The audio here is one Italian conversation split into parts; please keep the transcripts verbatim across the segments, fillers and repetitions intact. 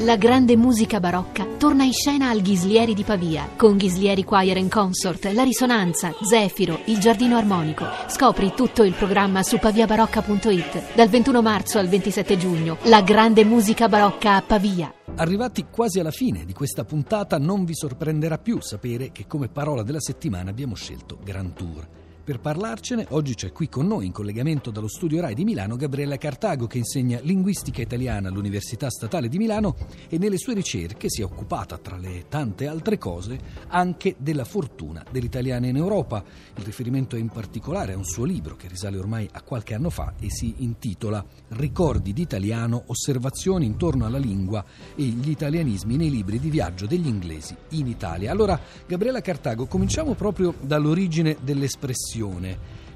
La grande musica barocca torna in scena al Ghislieri di Pavia con Ghislieri Choir and Consort, La Risonanza, Zefiro, Il Giardino Armonico. Scopri tutto il programma su paviabarocca punto it. Dal ventuno marzo al ventisette giugno, la grande musica barocca a Pavia. Arrivati quasi alla fine di questa puntata, non vi sorprenderà più sapere che come parola della settimana abbiamo scelto Grand Tour. Per parlarcene, oggi c'è qui con noi in collegamento dallo studio Rai di Milano Gabriella Cartago, che insegna linguistica italiana all'Università Statale di Milano e nelle sue ricerche si è occupata, tra le tante altre cose, anche della fortuna dell'italiana in Europa. Il riferimento è in particolare a un suo libro che risale ormai a qualche anno fa e si intitola Ricordi d'italiano, osservazioni intorno alla lingua e gli italianismi nei libri di viaggio degli inglesi in Italia. Allora, Gabriella Cartago, cominciamo proprio dall'origine dell'espressione.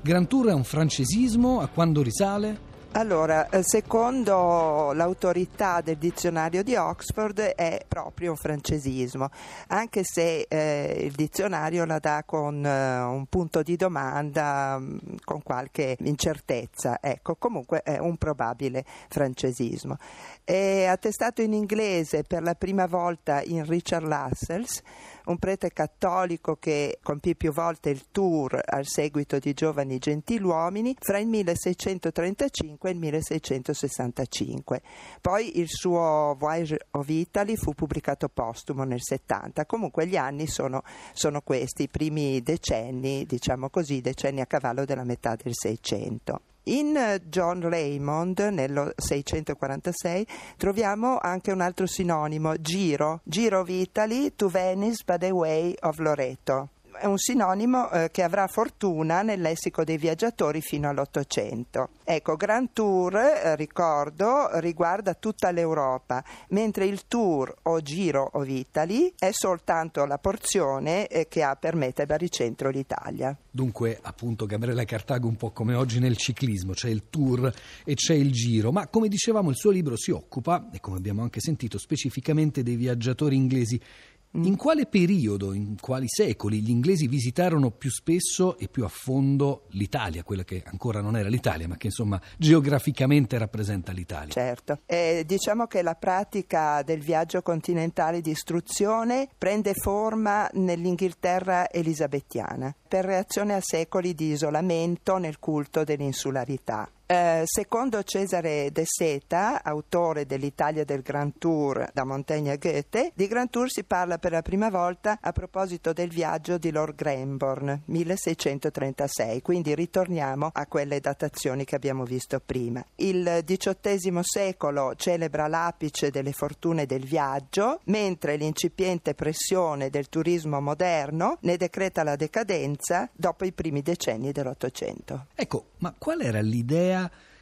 Grand Tour è un francesismo? A quando risale? Allora, secondo l'autorità del dizionario di Oxford è proprio un francesismo, anche se eh, il dizionario la dà con eh, un punto di domanda, con qualche incertezza. Ecco, comunque è un probabile francesismo. È attestato in inglese per la prima volta in Richard Lassels, un prete cattolico che compì più volte il tour al seguito di giovani gentiluomini fra il milleseicentotrentacinque e il milleseicentosessantacinque. Poi il suo Voyage of Italy fu pubblicato postumo nel settanta. Comunque gli anni sono, sono questi, i primi decenni, diciamo così, decenni a cavallo della metà del Seicento. In John Raymond, nel seicentoquarantasei, troviamo anche un altro sinonimo, giro, Giro of Italy to Venice by the way of Loreto. È un sinonimo eh, che avrà fortuna nel lessico dei viaggiatori fino all'Ottocento. Ecco, Grand Tour, eh, ricordo, riguarda tutta l'Europa, mentre il Tour o Giro of Italy è soltanto la porzione eh, che ha per meta e baricentro l'Italia. Dunque, appunto, Gabriella Cartago, un po' come oggi nel ciclismo, c'è il Tour e c'è il Giro, ma come dicevamo il suo libro si occupa, e come abbiamo anche sentito, specificamente dei viaggiatori inglesi. In quale periodo, in quali secoli gli inglesi visitarono più spesso e più a fondo l'Italia, quella che ancora non era l'Italia, ma che insomma geograficamente rappresenta l'Italia? Certo, eh, diciamo che la pratica del viaggio continentale di istruzione prende forma nell'Inghilterra elisabettiana, per reazione a secoli di isolamento nel culto dell'insularità. Secondo Cesare De Seta, autore dell'Italia del Grand Tour da Montaigne a Goethe, di Grand Tour si parla per la prima volta a proposito del viaggio di Lord Granborn, milleseicentotrentasei, quindi ritorniamo a quelle datazioni che abbiamo visto prima. Il diciottesimo secolo celebra l'apice delle fortune del viaggio, mentre l'incipiente pressione del turismo moderno ne decreta la decadenza dopo i primi decenni dell'Ottocento. Ecco, ma qual era l'idea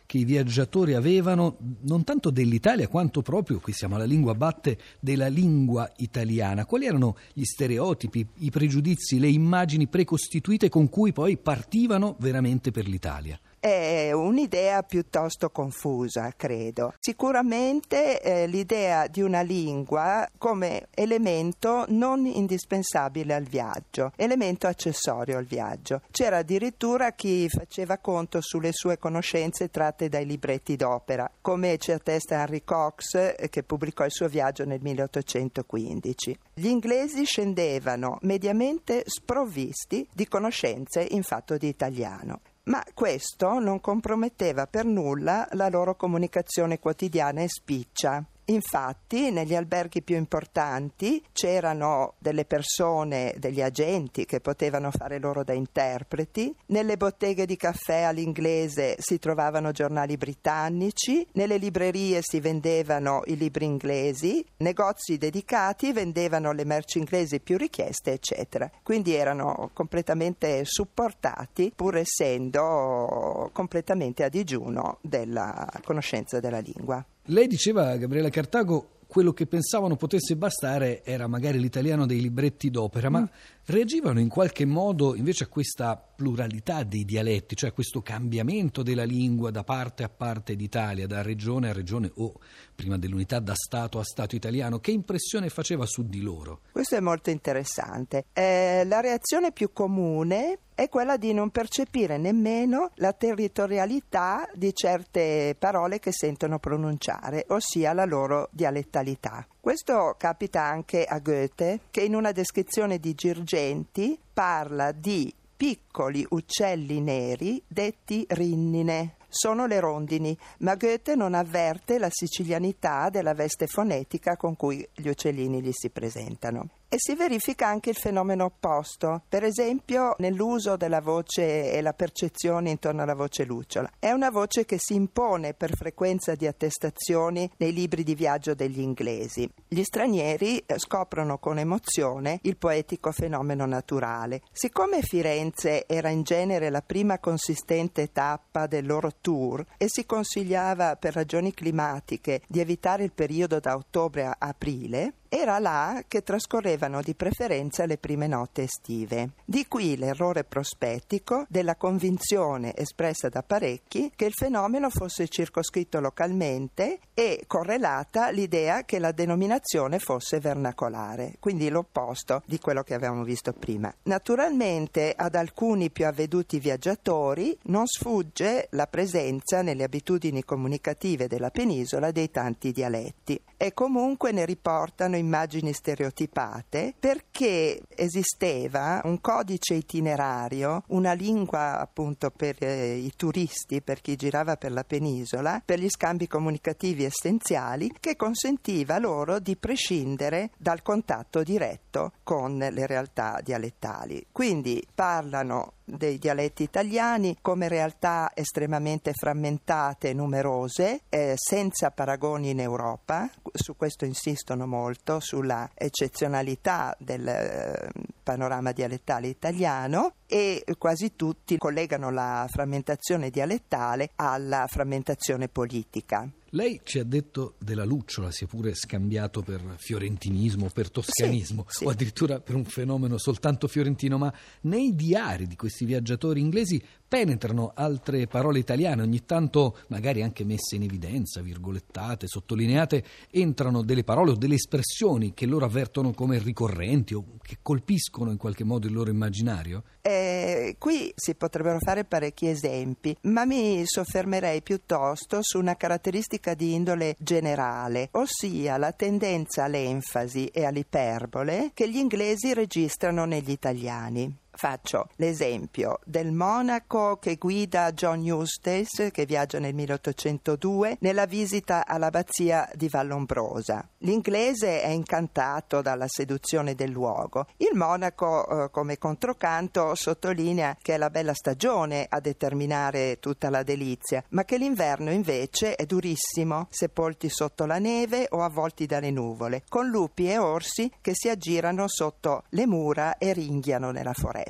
che i viaggiatori avevano non tanto dell'Italia quanto proprio, qui siamo alla lingua batte, della lingua italiana? Quali erano gli stereotipi, i pregiudizi, le immagini precostituite con cui poi partivano veramente per l'Italia? È un'idea piuttosto confusa, credo. Sicuramente eh, l'idea di una lingua come elemento non indispensabile al viaggio, elemento accessorio al viaggio. C'era addirittura chi faceva conto sulle sue conoscenze tratte dai libretti d'opera, come ci attesta Henry Cox, eh, che pubblicò il suo viaggio nel milleottocentoquindici. Gli inglesi scendevano mediamente sprovvisti di conoscenze in fatto di italiano. Ma questo non comprometteva per nulla la loro comunicazione quotidiana e spiccia. Infatti, negli alberghi più importanti c'erano delle persone, degli agenti che potevano fare loro da interpreti, nelle botteghe di caffè all'inglese si trovavano giornali britannici, nelle librerie si vendevano i libri inglesi, negozi dedicati vendevano le merci inglesi più richieste, eccetera. Quindi erano completamente supportati, pur essendo completamente a digiuno della conoscenza della lingua. Lei diceva, Gabriella Cartago, quello che pensavano potesse bastare era magari l'italiano dei libretti d'opera, ma reagivano in qualche modo invece a questa pluralità dei dialetti, cioè a questo cambiamento della lingua da parte a parte d'Italia, da regione a regione o, prima dell'unità, da Stato a Stato italiano? Che impressione faceva su di loro? Questo è molto interessante. Eh, la reazione più comune è quella di non percepire nemmeno la territorialità di certe parole che sentono pronunciare, ossia la loro dialettalità. mortalità. Questo capita anche a Goethe, che in una descrizione di Girgenti parla di piccoli uccelli neri detti rinnine. Sono le rondini, ma Goethe non avverte la sicilianità della veste fonetica con cui gli uccellini gli si presentano. E si verifica anche il fenomeno opposto, per esempio nell'uso della voce e la percezione intorno alla voce lucciola. È una voce che si impone per frequenza di attestazioni nei libri di viaggio degli inglesi. Gli stranieri scoprono con emozione il poetico fenomeno naturale. Siccome Firenze era in genere la prima consistente tappa del loro tour e si consigliava per ragioni climatiche di evitare il periodo da ottobre a aprile, era là che trascorrevano di preferenza le prime note estive. Di qui l'errore prospettico della convinzione espressa da parecchi che il fenomeno fosse circoscritto localmente e correlata l'idea che la denominazione fosse vernacolare, quindi l'opposto di quello che avevamo visto prima. Naturalmente ad alcuni più avveduti viaggiatori non sfugge la presenza nelle abitudini comunicative della penisola dei tanti dialetti e comunque ne riportano immagini stereotipate, perché esisteva un codice itinerario, una lingua appunto per eh, i turisti, per chi girava per la penisola, per gli scambi comunicativi essenziali, che consentiva loro di prescindere dal contatto diretto con le realtà dialettali. Quindi parlano dei dialetti italiani come realtà estremamente frammentate e numerose, eh, senza paragoni in Europa. Su questo insistono molto, sulla eccezionalità del eh, panorama dialettale italiano, e quasi tutti collegano la frammentazione dialettale alla frammentazione politica. Lei ci ha detto della lucciola, sia pure scambiato per fiorentinismo, per toscanismo, sì, sì. o addirittura per un fenomeno soltanto fiorentino, ma nei diari di questi viaggiatori inglesi penetrano altre parole italiane, ogni tanto magari anche messe in evidenza, virgolettate, sottolineate, entrano delle parole o delle espressioni che loro avvertono come ricorrenti o che colpiscono in qualche modo il loro immaginario? Eh, qui si potrebbero fare parecchi esempi, ma mi soffermerei piuttosto su una caratteristica di indole generale, ossia la tendenza all'enfasi e all'iperbole che gli inglesi registrano negli italiani. Faccio l'esempio del monaco che guida John Eustace, che viaggia nel milleottocentodue, nella visita all'abbazia di Vallombrosa. L'inglese è incantato dalla seduzione del luogo. Il monaco, eh, come controcanto, sottolinea che è la bella stagione a determinare tutta la delizia, ma che l'inverno invece è durissimo, sepolti sotto la neve o avvolti dalle nuvole, con lupi e orsi che si aggirano sotto le mura e ringhiano nella foresta.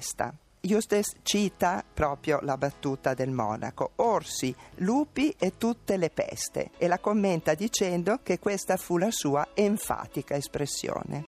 Eustace cita proprio la battuta del monaco: orsi, lupi e tutte le peste, e la commenta dicendo che questa fu la sua enfatica espressione.